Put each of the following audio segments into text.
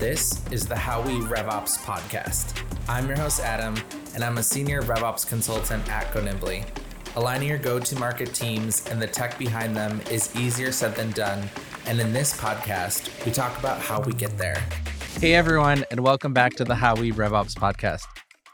This is the How We RevOps Podcast. I'm your host, Adam, and I'm a senior RevOps consultant at Go Nimbly. Aligning your go-to-market teams and the tech behind them is easier said than done. And in this podcast, we talk about how we get there. Hey, everyone, and welcome back to the How We RevOps Podcast.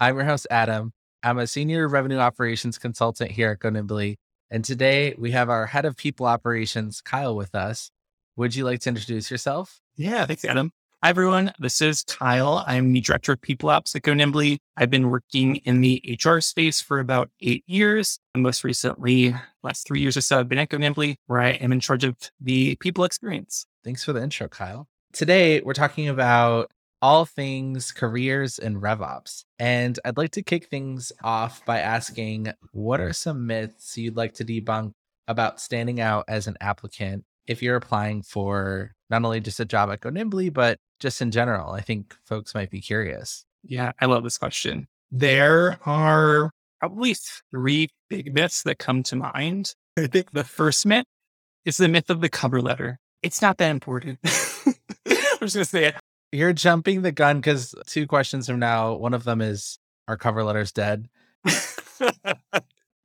I'm your host, Adam. I'm a senior revenue operations consultant here at Go Nimbly. And today we have our head of people operations, Kyle, with us. Would you like to introduce yourself? Yeah, thanks, Adam. Hi, everyone. This is Kyle. I'm the director of people ops at Go Nimbly. I've been working in the HR space for about 8 years. And most recently, last 3 years or so, I've been at Go Nimbly, where I am in charge of the people experience. Thanks for the intro, Kyle. Today, we're talking about all things careers in RevOps. And I'd like to kick things off by asking, what are some myths you'd like to debunk about standing out as an applicant if you're applying for not only just a job at Go Nimbly, but just in general? I think folks might be curious. Yeah, I love this question. There are probably three big myths that come to mind. I think the first myth is the myth of the cover letter. It's not that important. I'm just going to say it. You're jumping the gun because 2 questions from now, one of them is, are cover letters dead?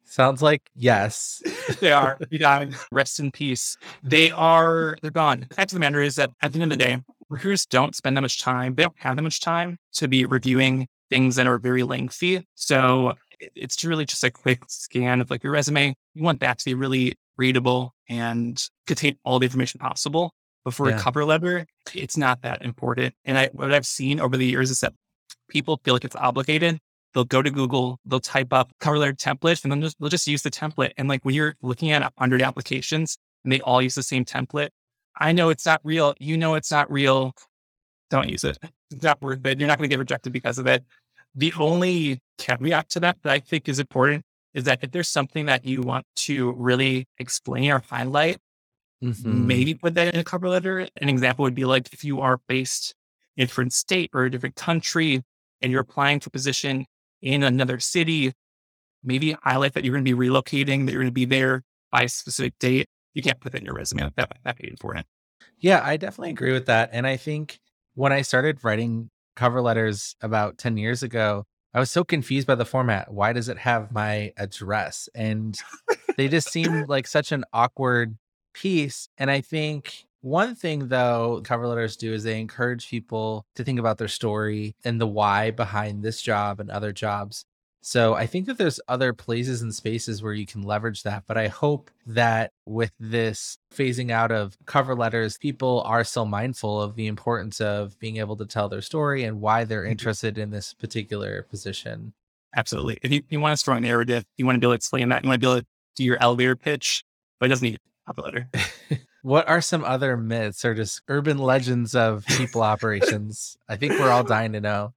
Sounds like yes. They are. Yeah, rest in peace. They're gone. The fact of the matter is that at the end of the day, recruiters don't spend that much time. They don't have that much time to be reviewing things that are very lengthy. So it's really just a quick scan of like your resume. You want that to be really readable and contain all the information possible. But for a cover letter, it's not that important. And what I've seen over the years is that people feel like it's obligated. They'll go to Google, they'll type up cover letter template, and then they'll just use the template. And like when you're looking at 100 applications and they all use the same template, I know it's not real. You know it's not real. Don't use it. It's not worth it. You're not going to get rejected because of it. The only caveat to that I think is important is that if there's something that you want to really explain or highlight, maybe put that in a cover letter. An example would be like if you are based in a different state or a different country and you're applying to a position in another city, maybe highlight that you're going to be relocating, that you're going to be there by a specific date. You can't put that in your resume. That would be important. Yeah, I definitely agree with that. And I think when I started writing cover letters about 10 years ago, I was so confused by the format. Why does it have my address? And they just seemed like such an awkward piece. And I think one thing, though, cover letters do is they encourage people to think about their story and the why behind this job and other jobs. So I think that there's other places and spaces where you can leverage that. But I hope that with this phasing out of cover letters, people are still mindful of the importance of being able to tell their story and why they're interested in this particular position. Absolutely. If you want a strong narrative, you want to be able to explain that, you want to be able to do your elevator pitch, but it doesn't need a cover letter. What are some other myths or just urban legends of people operations? I think we're all dying to know.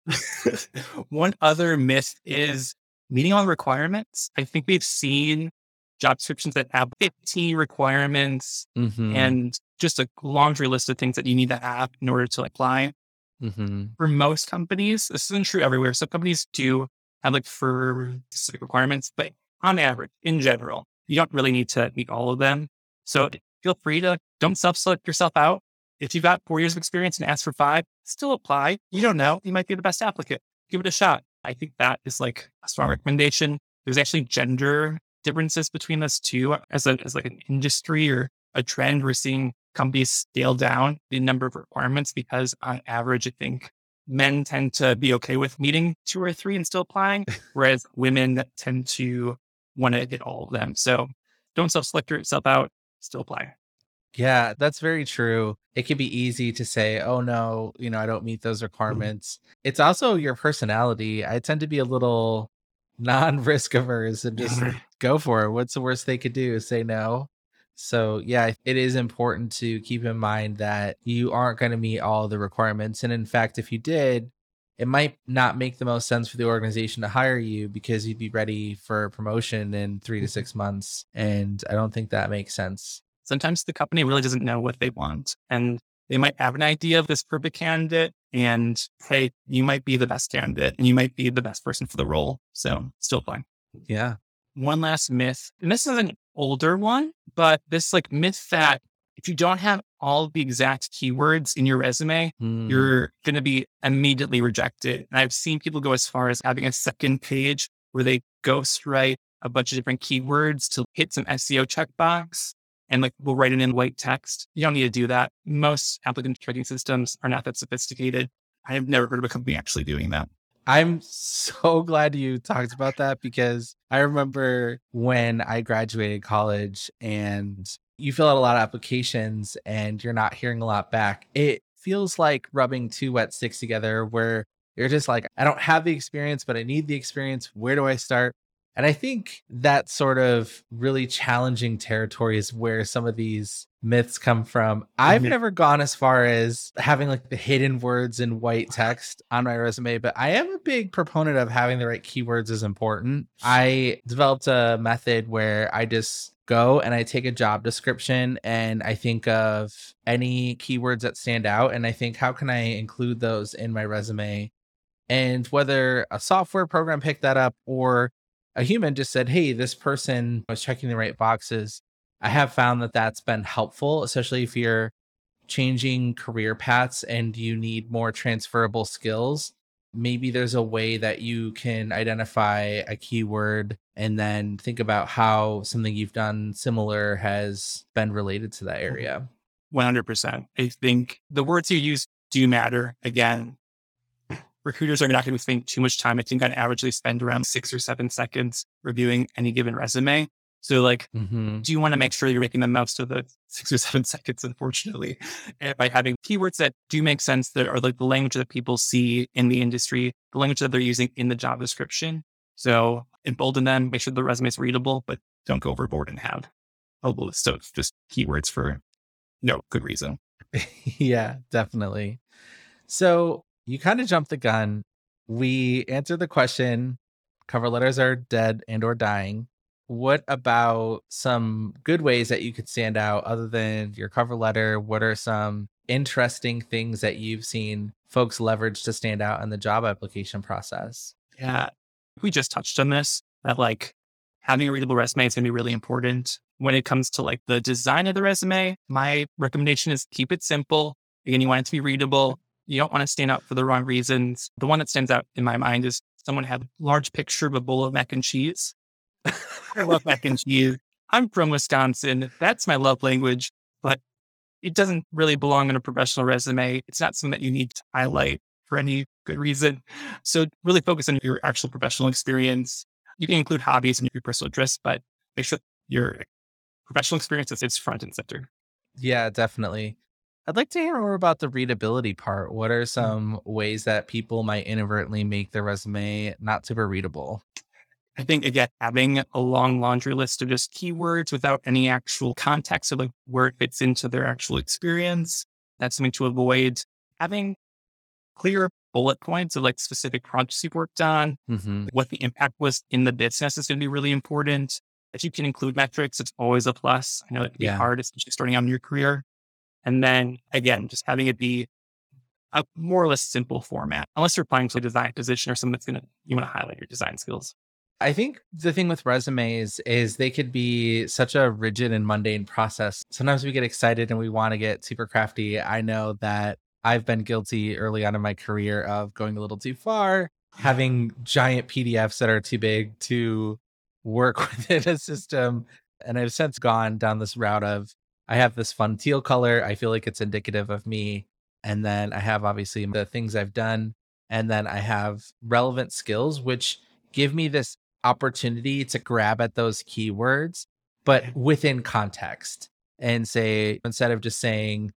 One other myth is meeting all requirements. I think we've seen job descriptions that have 15 requirements and just a laundry list of things that you need to have in order to apply. For most companies, this isn't true everywhere. Some companies do have like for specific requirements, but on average, in general, you don't really need to meet all of them. So feel free to don't self-select yourself out. If you've got 4 years of experience and ask for 5, still apply. You don't know. You might be the best applicant. Give it a shot. I think that is like a strong recommendation. There's actually gender differences between us too. As like an industry or a trend, we're seeing companies scale down the number of requirements because on average, I think men tend to be okay with meeting 2 or 3 and still applying, whereas women tend to want to hit all of them. So don't self-select yourself out. Still apply. Yeah, that's very true. It can be easy to say, oh no, I don't meet those requirements. It's also your personality. I tend to be a little non-risk averse and just go for it. What's the worst they could do? Say no. So yeah, it is important to keep in mind that you aren't going to meet all the requirements. And in fact, if you did, it might not make the most sense for the organization to hire you because you'd be ready for promotion in 3 to 6 months. And I don't think that makes sense. Sometimes the company really doesn't know what they want and they might have an idea of this perfect candidate and hey, you might be the best candidate and you might be the best person for the role. So still applying. Yeah. One last myth, and this is an older one, but this like myth that if you don't have all the exact keywords in your resume, you're going to be immediately rejected. And I've seen people go as far as having a second page where they ghostwrite a bunch of different keywords to hit some SEO checkbox, and like we'll write it in white text. You don't need to do that. Most applicant tracking systems are not that sophisticated. I have never heard of a company actually doing that. I'm so glad you talked about that, because I remember when I graduated college and you fill out a lot of applications and you're not hearing a lot back. It feels like rubbing two wet sticks together where you're just like, I don't have the experience, but I need the experience. Where do I start? And I think that sort of really challenging territory is where some of these myths come from. I've never gone as far as having like the hidden words in white text on my resume, but I am a big proponent of having the right keywords is important. I developed a method where I just go and I take a job description and I think of any keywords that stand out. And I think, how can I include those in my resume? And whether a software program picked that up or a human just said, hey, this person was checking the right boxes, I have found that that's been helpful, especially if you're changing career paths and you need more transferable skills. Maybe there's a way that you can identify a keyword and then think about how something you've done similar has been related to that area. 100%. I think the words you use do matter. Again, recruiters are not going to spend too much time. I think on average, they spend around 6 or 7 seconds reviewing any given resume. So like, do you want to make sure you're making the most of the 6 or 7 seconds, unfortunately, and by having keywords that do make sense, that are like the language that people see in the industry, the language that they're using in the job description. So embolden them, make sure the resume is readable, but don't go overboard and have a list of just keywords for no good reason. Yeah, definitely. So you kind of jumped the gun. We answered the question, cover letters are dead and or dying. What about some good ways that you could stand out other than your cover letter? What are some interesting things that you've seen folks leverage to stand out in the job application process? Yeah, we just touched on this, that like having a readable resume is going to be really important. When it comes to like the design of the resume, my recommendation is keep it simple. Again, you want it to be readable. You don't want to stand out for the wrong reasons. The one that stands out in my mind is someone had a large picture of a bowl of mac and cheese. I love mac and cheese. I'm from Wisconsin. That's my love language, but it doesn't really belong in a professional resume. It's not something that you need to highlight for any good reason. So really focus on your actual professional experience. You can include hobbies in your personal interests, but make sure your professional experience is front and center. Yeah, definitely. I'd like to hear more about the readability part. What are some ways that people might inadvertently make their resume not super readable? I think, again, having a long laundry list of just keywords without any actual context of like where it fits into their actual experience, that's something to avoid. Having clear bullet points of like specific projects you've worked on, what the impact was in the business is going to be really important. If you can include metrics, it's always a plus. I know it can be hard, especially starting out in your career. And then again, just having it be a more or less simple format, unless you're applying to a design position or something that's going to, you want to highlight your design skills. I think the thing with resumes is they could be such a rigid and mundane process. Sometimes we get excited and we want to get super crafty. I know that I've been guilty early on in my career of going a little too far, having giant PDFs that are too big to work within a system. And I've since gone down this route of, I have this fun teal color. I feel like it's indicative of me. And then I have obviously the things I've done. And then I have relevant skills, which give me this opportunity to grab at those keywords, but within context. And say, instead of just saying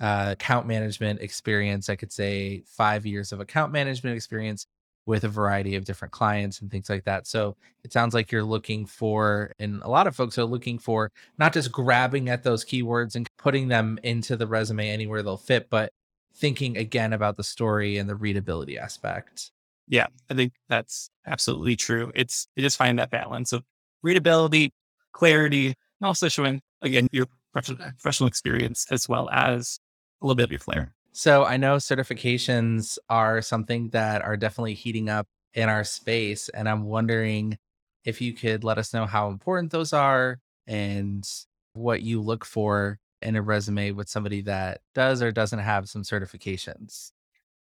account management experience, I could say 5 years of account management experience with a variety of different clients and things like that. So it sounds like you're looking for, and a lot of folks are looking for, not just grabbing at those keywords and putting them into the resume anywhere they'll fit, but thinking again about the story and the readability aspect. Yeah, I think that's absolutely true. It is finding that balance of readability, clarity, and also showing, again, your professional experience as well as a little bit of your flair. So I know certifications are something that are definitely heating up in our space. And I'm wondering if you could let us know how important those are and what you look for in a resume with somebody that does or doesn't have some certifications?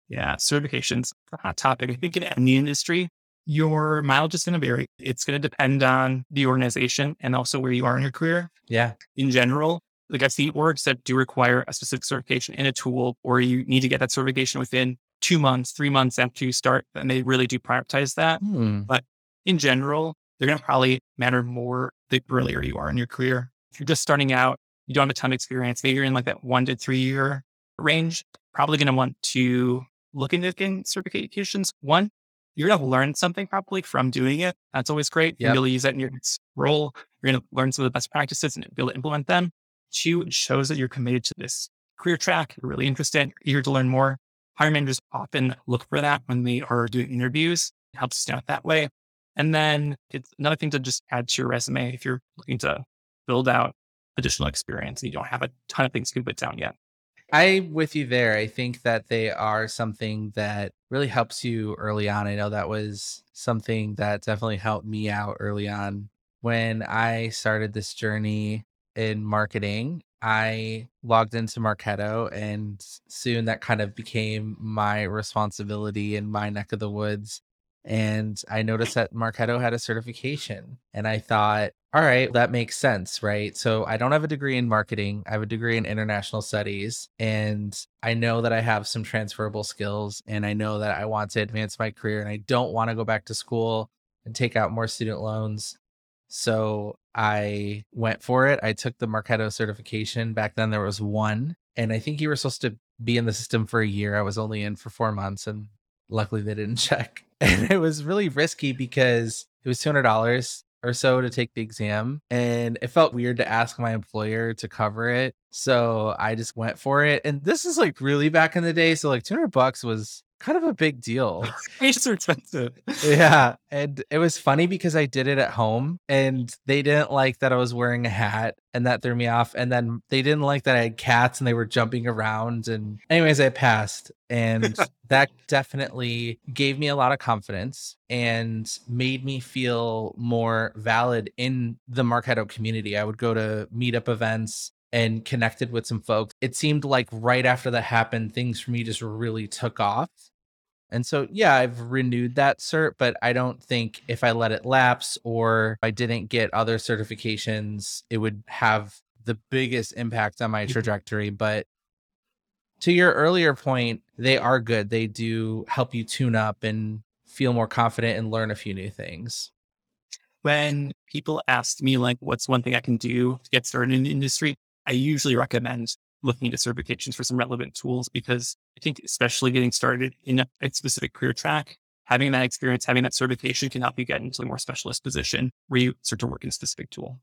Yeah, certifications, a hot topic. I think in the industry, your mileage is going to vary. It's going to depend on the organization and also where you are in your career. Yeah. In general, like I've seen orgs that do require a specific certification in a tool, or you need to get that certification within 2 months, 3 months after you start, and they really do prioritize that. But in general, they're going to probably matter more the earlier you are in your career. If you're just starting out, you don't have a ton of experience, maybe you're in like that 1 to 3 year range, probably going to want to look into getting certifications. One, you're going to learn something probably from doing it. That's always great. Yep. You'll really use that in your next role. You're going to learn some of the best practices and be able to implement them. Two, it shows that you're committed to this career track. You're really interested. You're eager to learn more. Hiring managers often look for that when they are doing interviews. It helps stand out that way. And then it's another thing to just add to your resume if you're looking to build out additional experience and you don't have a ton of things you can put down yet. I'm with you there. I think that they are something that really helps you early on. I know that was something that definitely helped me out early on. When I started this journey in marketing, I logged into Marketo, and soon that kind of became my responsibility in my neck of the woods. And I noticed that Marketo had a certification, and I thought, all right, that makes sense, right? So I don't have a degree in marketing. I have a degree in international studies, and I know that I have some transferable skills, and I know that I want to advance my career, and I don't want to go back to school and take out more student loans. So I went for it. I took the Marketo certification. Back then there was one, and I think you were supposed to be in the system for a year. I was only in for 4 months, and luckily they didn't check. And it was really risky because it was $200 or so to take the exam. And it felt weird to ask my employer to cover it. So I just went for it. And this is like really back in the day. So like $200 was kind of a big deal. It's expensive. Yeah. And it was funny because I did it at home and they didn't like that I was wearing a hat, and that threw me off. And then they didn't like that I had cats and they were jumping around. And anyways, I passed. And that definitely gave me a lot of confidence and made me feel more valid in the Marketo community. I would go to meetup events and connected with some folks. It seemed like right after that happened, things for me just really took off. And so, yeah, I've renewed that cert, but I don't think if I let it lapse or I didn't get other certifications, it would have the biggest impact on my trajectory. But to your earlier point, they are good. They do help you tune up and feel more confident and learn a few new things. When people ask me, like, what's one thing I can do to get started in the industry, I usually recommend looking into certifications for some relevant tools, because I think especially getting started in a specific career track, having that experience, having that certification can help you get into a more specialist position where you start to work in a specific tool.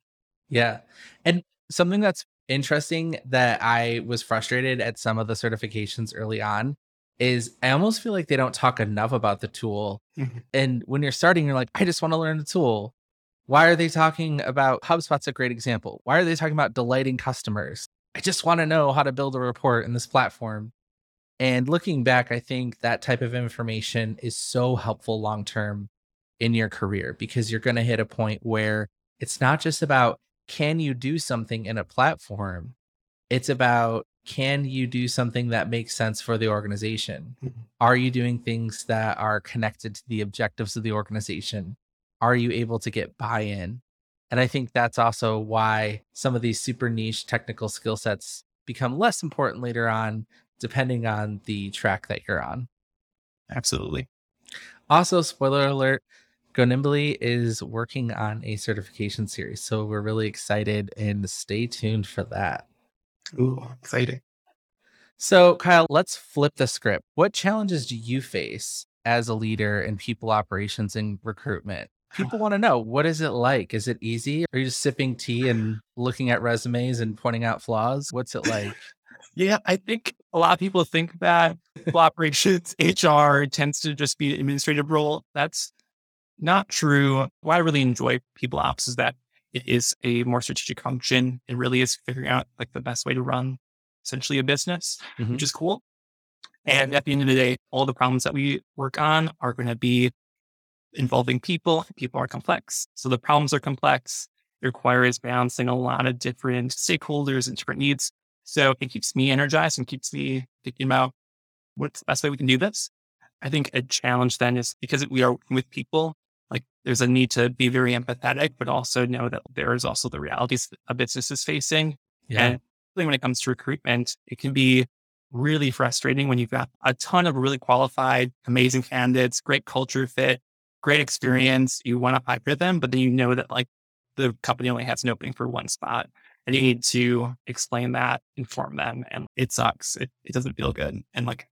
Yeah. And something that's interesting that I was frustrated at some of the certifications early on is I almost feel like they don't talk enough about the tool. And when you're starting, you're like, I just want to learn the tool. Why are they talking about HubSpot's a great example? Why are they talking about delighting customers? I just want to know how to build a report in this platform. And looking back, I think that type of information is so helpful long-term in your career, because you're going to hit a point where it's not just about, can you do something in a platform? It's about, can you do something that makes sense for the organization? Are you doing things that are connected to the objectives of the organization? Are you able to get buy-in? And I think that's also why some of these super niche technical skill sets become less important later on, depending on the track that you're on. Absolutely. Also, spoiler alert, Go Nimbly is working on a certification series. So we're really excited, and stay tuned for that. Ooh, exciting. So Kyle, let's flip the script. What challenges do you face as a leader in people operations and recruitment? People want to know, what is it like? Is it easy? Are you just sipping tea and looking at resumes and pointing out flaws? What's it like? Yeah, I think a lot of people think that operations, HR tends to just be an administrative role. That's not true. What I really enjoy people ops is that it is a more strategic function. It really is figuring out like the best way to run essentially a business, which is cool. And at the end of the day, all the problems that we work on are going to be involving people. People are complex. So the problems are complex. requires balancing a lot of different stakeholders and different needs. So it keeps me energized and keeps me thinking about what's the best way we can do this. I think a challenge then is because we are working with people, like there's a need to be very empathetic, but also know that there is also the realities a business is facing. Yeah. And when it comes to recruitment, it can be really frustrating when you've got a ton of really qualified, amazing candidates, great culture fit, great experience. You want to hire them, but then you know that like the company only has an opening for one spot and you need to explain that, inform them. And it sucks. It doesn't feel good. And like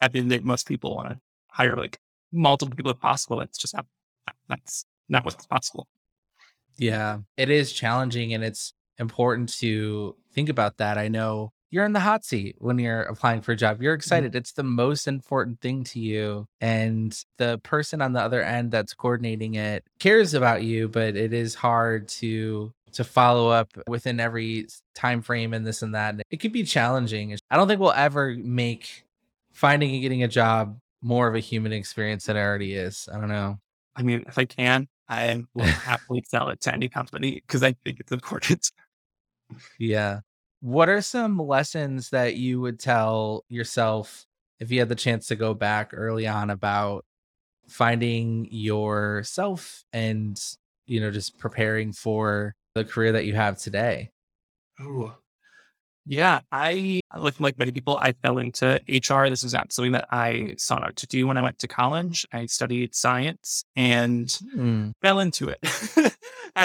at the end of the day, most people want to hire like multiple people if possible. It's just not what's possible. Yeah, it is challenging and it's important to think about that. I know you're in the hot seat when you're applying for a job. You're excited. It's the most important thing to you. And the person on the other end that's coordinating it cares about you, but it is hard to follow up within every time frame and this and that. It could be challenging. I don't think we'll ever make finding and getting a job more of a human experience than it already is. I don't know. I mean, if I can, I will happily sell it to any company because I think it's important. Yeah. What are some lessons that you would tell yourself if you had the chance to go back early on about finding yourself and, you know, just preparing for the career that you have today? Oh, yeah. I, like many people, I fell into HR. This was not something that I sought out to do when I went to college. I studied science and fell into it. I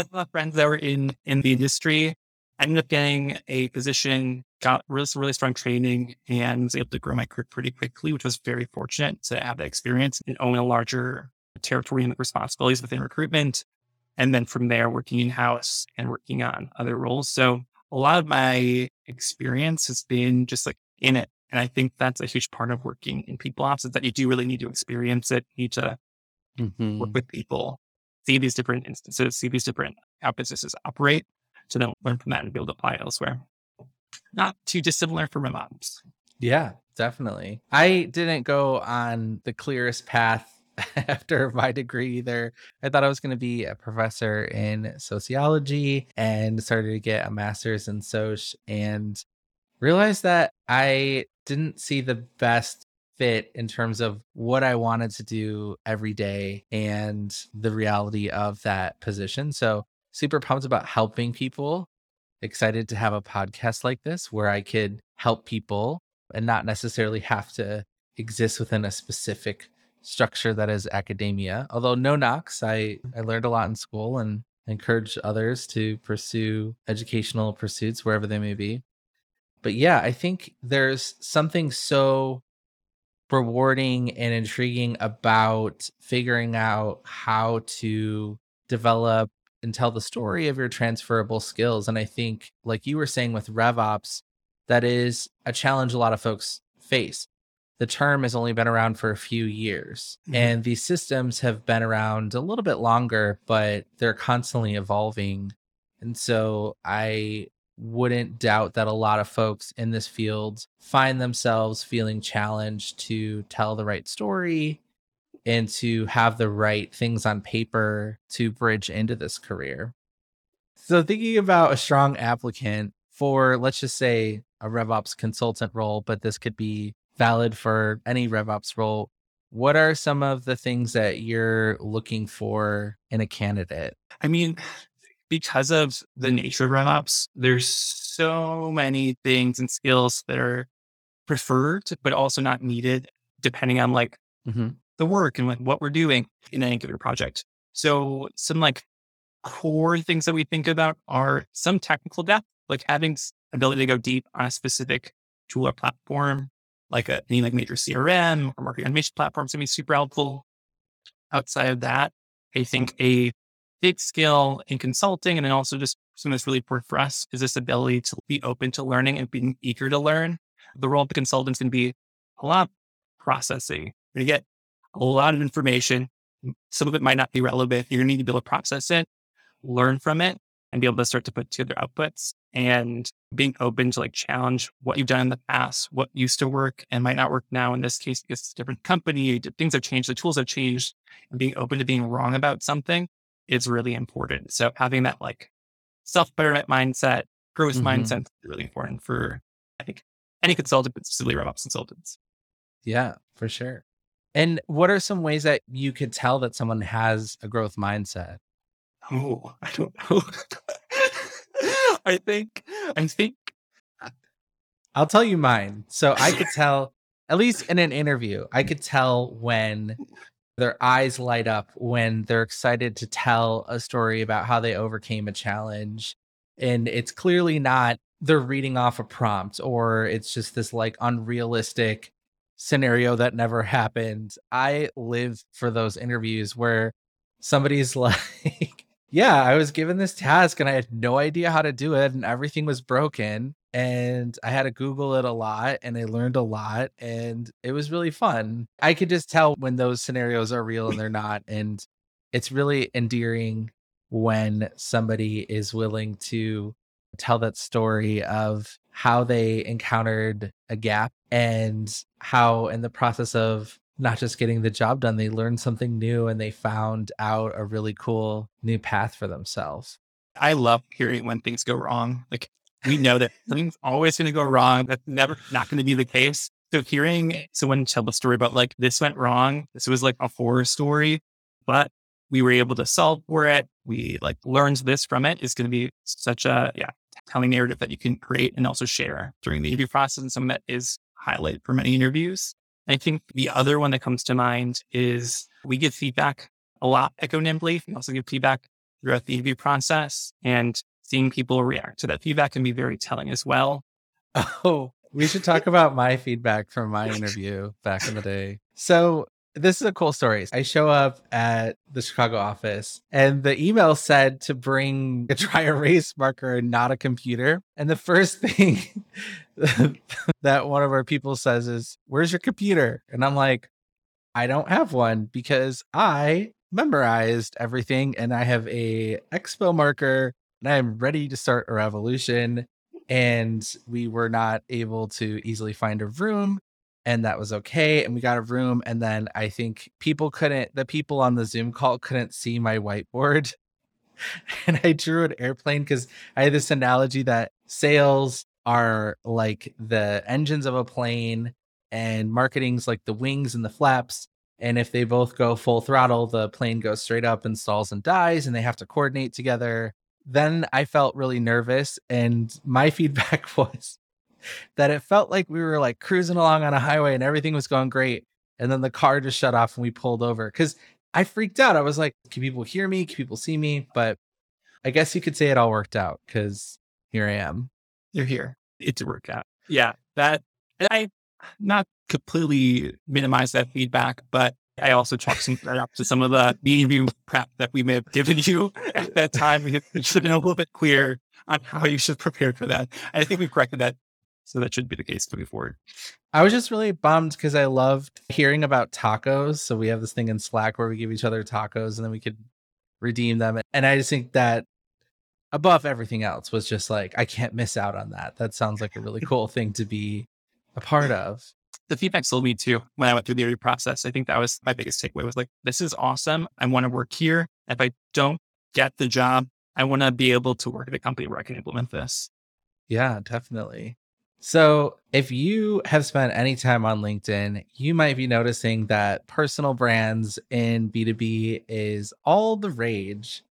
had friends that were in the industry. I ended up getting a position, got really strong training, and was able to grow my career pretty quickly, which was very fortunate to have that experience and own a larger territory and responsibilities within recruitment. And then from there, working in-house and working on other roles. So a lot of my experience has been just like in it. And I think that's a huge part of working in people ops is that you do really need to experience it. You need to work with people, see these different instances, see these different how businesses operate, to then learn from that and be able to apply elsewhere. Not too dissimilar from RevOps. Yeah, definitely. I didn't go on the clearest path after my degree either. I thought I was going to be a professor in sociology and started to get a master's in soc and realized that I didn't see the best fit in terms of what I wanted to do every day and the reality of that position. So super pumped about helping people. Excited to have a podcast like this where I could help people and not necessarily have to exist within a specific structure that is academia. Although no knocks, I learned a lot in school and encourage others to pursue educational pursuits wherever they may be. But yeah, I think there's something so rewarding and intriguing about figuring out how to develop and tell the story of your transferable skills. And I think, like you were saying with RevOps, that is a challenge a lot of folks face. The term has only been around for a few years, and these systems have been around a little bit longer, but they're constantly evolving. And so I wouldn't doubt that a lot of folks in this field find themselves feeling challenged to tell the right story and to have the right things on paper to bridge into this career. So thinking about a strong applicant for, let's just say, a RevOps consultant role, but this could be valid for any RevOps role, what are some of the things that you're looking for in a candidate? I mean, because of the nature of RevOps, there's so many things and skills that are preferred, but also not needed, depending on like, the work and what we're doing in any given project. So some like core things that we think about are some technical depth, like having ability to go deep on a specific tool or platform, like any like major CRM or marketing automation platforms can be super helpful. Outside of that, I think a big skill in consulting and then also just something that's really important for us is this ability to be open to learning and being eager to learn. The role of the consultants can be a lot of processing. You're going to get a lot of information. Some of it might not be relevant. You're going to need to be able to process it, learn from it, and be able to start to put together outputs and being open to like challenge what you've done in the past, what used to work and might not work now in this case because it's a different company, things have changed, the tools have changed, and being open to being wrong about something is really important. So having that like self-betterment mindset, growth mindset is really important for, I think, any consultant, but specifically RevOps consultants. Yeah, for sure. And what are some ways that you could tell that someone has a growth mindset? Oh, I don't know. I think. I'll tell you mine. So I could tell, at least in an interview, I could tell when their eyes light up, when they're excited to tell a story about how they overcame a challenge. And it's clearly not they're reading off a prompt, or it's just this like unrealistic scenario that never happened. I live for those interviews where somebody's like, yeah, I was given this task and I had no idea how to do it and everything was broken. And I had to Google it a lot and I learned a lot and it was really fun. I could just tell when those scenarios are real and they're not. And it's really endearing when somebody is willing to tell that story of how they encountered a gap and how in the process of not just getting the job done, they learned something new and they found out a really cool new path for themselves. I love hearing when things go wrong. Like, we know that something's always going to go wrong. That's never not going to be the case. So hearing someone tell the story about like, this went wrong, this was like a horror story, but we were able to solve for it. We like learned this from it, is going to be such a telling narrative that you can create and also share during the interview process, and something that is highlighted for many interviews. I think the other one that comes to mind is we give feedback a lot at Go Nimbly. We also give feedback throughout the interview process, and seeing people react to that feedback can be very telling as well. Oh, we should talk about my feedback from my interview back in the day. So this is a cool story. I show up at the Chicago office and the email said to bring a dry erase marker and not a computer. And the first thing that one of our people says is, where's your computer? And I'm like, I don't have one because I memorized everything and I have a Expo marker and I'm ready to start a revolution. And we were not able to easily find a room. And that was okay. And we got a room. And then I think the people on the Zoom call couldn't see my whiteboard. And I drew an airplane because I had this analogy that sales are like the engines of a plane and marketing's like the wings and the flaps. And if they both go full throttle, the plane goes straight up and stalls and dies, and they have to coordinate together. Then I felt really nervous. And my feedback was that it felt like we were like cruising along on a highway and everything was going great. And then the car just shut off and we pulled over because I freaked out. I was like, can people hear me? Can people see me? But I guess you could say it all worked out because here I am. You're here. It's worked out. Yeah. That, and I not completely minimize that feedback, but I also chalked that up to some of the interview prep that we may have given you at that time. We should have been a little bit clear on how you should prepare for that. I think we've corrected that. So that should be the case moving forward. I was just really bummed because I loved hearing about tacos. So we have this thing in Slack where we give each other tacos and then we could redeem them. And I just think that above everything else was just like, I can't miss out on that. That sounds like a really cool thing to be a part of. The feedback sold me too when I went through the interview process. I think that was my biggest takeaway was like, this is awesome. I want to work here. If I don't get the job, I want to be able to work at a company where I can implement this. Yeah, definitely. So if you have spent any time on LinkedIn, you might be noticing that personal brands in B2B is all the rage.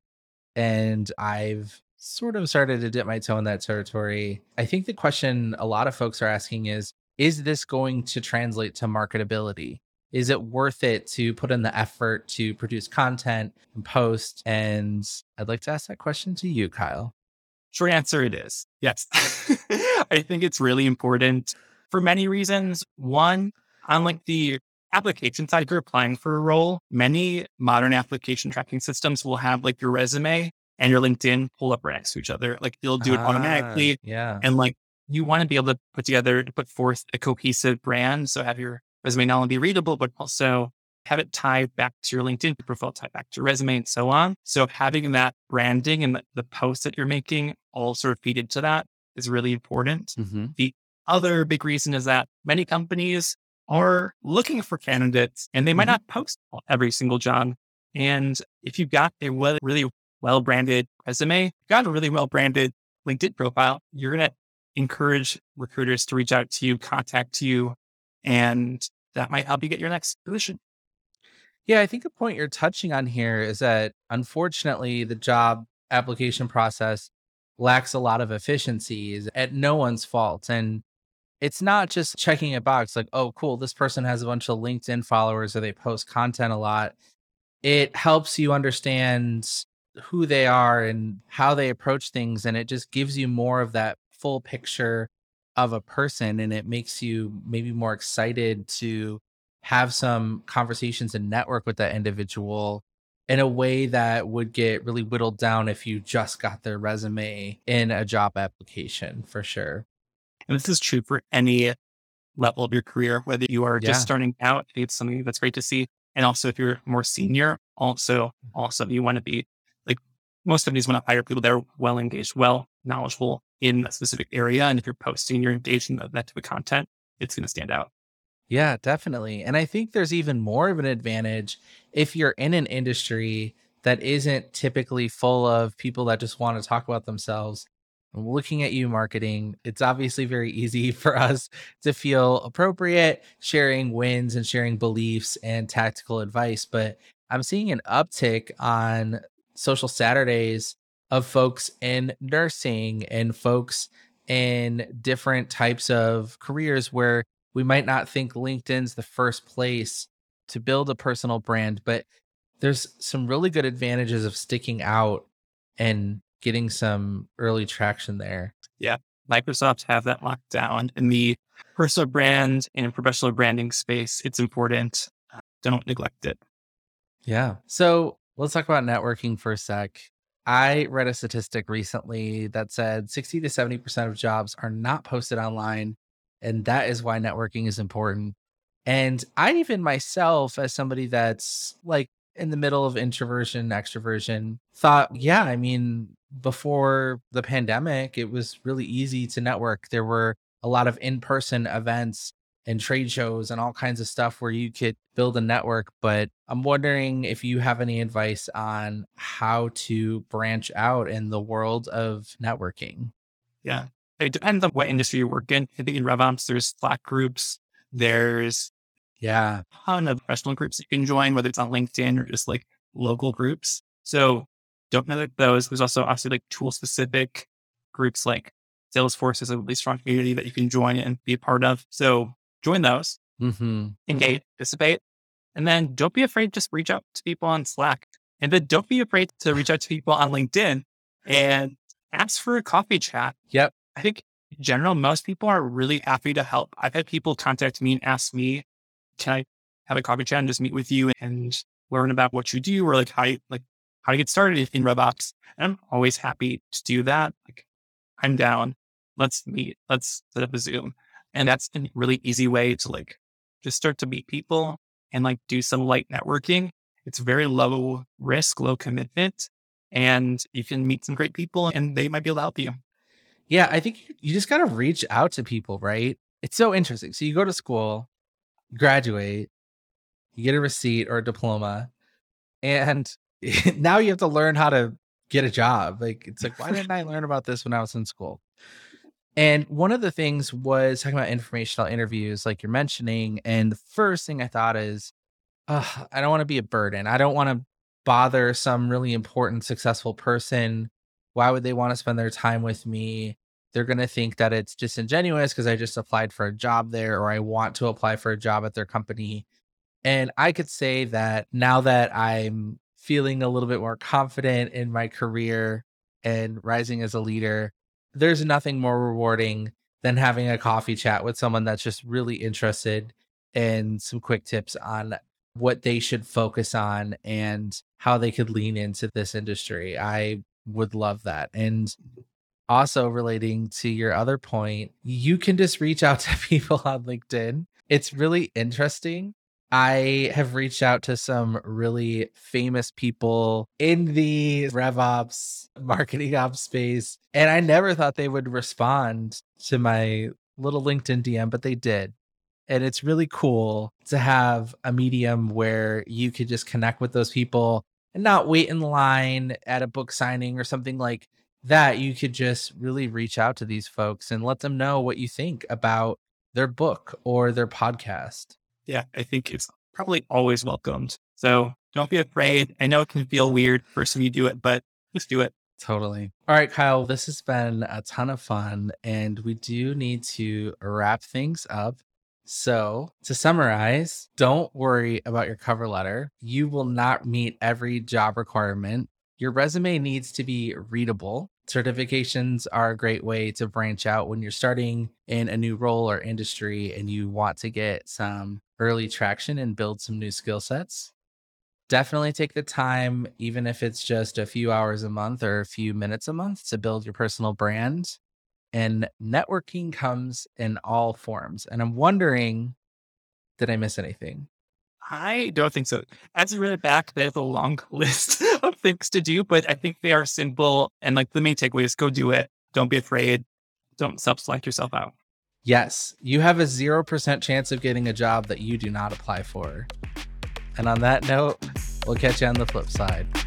And I've sort of started to dip my toe in that territory. I think the question a lot of folks are asking is this going to translate to marketability? Is it worth it to put in the effort to produce content and post? And I'd like to ask that question to you, Kyle. Short answer, it is. Yes. I think it's really important for many reasons. One, unlike the application side, if you're applying for a role, many modern application tracking systems will have like your resume and your LinkedIn pull up right next to each other. Like they'll do it automatically. Yeah. And like you want to be able to put forth a cohesive brand. So have your resume not only be readable, but also have it tied back to your LinkedIn profile, tied back to your resume and so on. So having that branding and the posts that you're making all sort of feed into that is really important. Mm-hmm. The other big reason is that many companies are looking for candidates and they might not post every single job. And if you've got a really well-branded resume, you've got a really well-branded LinkedIn profile, you're going to encourage recruiters to reach out to you, contact you, and that might help you get your next position. Yeah, I think a point you're touching on here is that unfortunately the job application process lacks a lot of efficiencies at no one's fault. And it's not just checking a box like, oh, cool, this person has a bunch of LinkedIn followers or they post content a lot. It helps you understand who they are and how they approach things. And it just gives you more of that full picture of a person. And it makes you maybe more excited to have some conversations and network with that individual in a way that would get really whittled down if you just got their resume in a job application, for sure. And this is true for any level of your career, whether you are just starting out, it's something that's great to see. And also if you're more senior, also you want to be like, most companies want to hire people that are well engaged, well knowledgeable in a specific area. And if you're posting, you're engaged in that type of content, it's going to stand out. Yeah, definitely. And I think there's even more of an advantage if you're in an industry that isn't typically full of people that just want to talk about themselves. Looking at you, marketing, it's obviously very easy for us to feel appropriate, sharing wins and sharing beliefs and tactical advice. But I'm seeing an uptick on social Saturdays of folks in nursing and folks in different types of careers where we might not think LinkedIn's the first place to build a personal brand, but there's some really good advantages of sticking out and getting some early traction there. Yeah. Microsoft have that locked down in the personal brand and professional branding space. It's important. Don't neglect it. Yeah. So let's talk about networking for a sec. I read a statistic recently that said 60 to 70% of jobs are not posted online. And that is why networking is important. And I even myself, as somebody that's like in the middle of introversion, extroversion, thought, before the pandemic, it was really easy to network. There were a lot of in-person events and trade shows and all kinds of stuff where you could build a network. But I'm wondering if you have any advice on how to branch out in the world of networking. Yeah. It depends on what industry you work in. I think in RevOps, there's Slack groups. There's a ton of professional groups you can join, whether it's on LinkedIn or just like local groups. So don't neglect those. There's also obviously like tool-specific groups like Salesforce is a really strong community that you can join and be a part of. So join those, engage, participate, and then don't be afraid to just reach out to people on Slack. And then don't be afraid to reach out to people on LinkedIn and ask for a coffee chat. Yep. I think in general, most people are really happy to help. I've had people contact me and ask me, can I have a coffee chat and just meet with you and learn about what you do or how to get started in RevOps? And I'm always happy to do that. Like, I'm down. Let's meet. Let's set up a Zoom. And that's a really easy way to just start to meet people and do some light networking. It's very low risk, low commitment, and you can meet some great people and they might be able to help you. Yeah, I think you just got to reach out to people, right? It's so interesting. So you go to school, graduate, you get a receipt or a diploma, and now you have to learn how to get a job. Why didn't I learn about this when I was in school? And one of the things was talking about informational interviews, like you're mentioning. And the first thing I thought is, I don't want to be a burden. I don't want to bother some really important, successful person. Why would they want to spend their time with me? They're going to think that it's disingenuous because I just applied for a job there, or I want to apply for a job at their company. And I could say that now that I'm feeling a little bit more confident in my career and rising as a leader, there's nothing more rewarding than having a coffee chat with someone that's just really interested in some quick tips on what they should focus on and how they could lean into this industry. I would love that. And also relating to your other point, you can just reach out to people on LinkedIn. It's really interesting. I have reached out to some really famous people in the RevOps, marketing ops space, and I never thought they would respond to my little LinkedIn DM, but they did. And it's really cool to have a medium where you could just connect with those people and not wait in line at a book signing or something like that. You could just really reach out to these folks and let them know what you think about their book or their podcast. Yeah, I think it's probably always welcomed. So don't be afraid. I know it can feel weird first if you do it, but just do it. Totally. All right, Kyle, this has been a ton of fun, and we do need to wrap things up. So to summarize, don't worry about your cover letter. You will not meet every job requirement. Your resume needs to be readable. Certifications are a great way to branch out when you're starting in a new role or industry and you want to get some early traction and build some new skill sets. Definitely take the time, even if it's just a few hours a month or a few minutes a month, to build your personal brand. And networking comes in all forms. And I'm wondering, did I miss anything? I don't think so. As I read it back, there's a long list of things to do, but I think they are simple. And like the main takeaway is go do it. Don't be afraid. Don't self-select yourself out. Yes, you have a 0% chance of getting a job that you do not apply for. And on that note, we'll catch you on the flip side.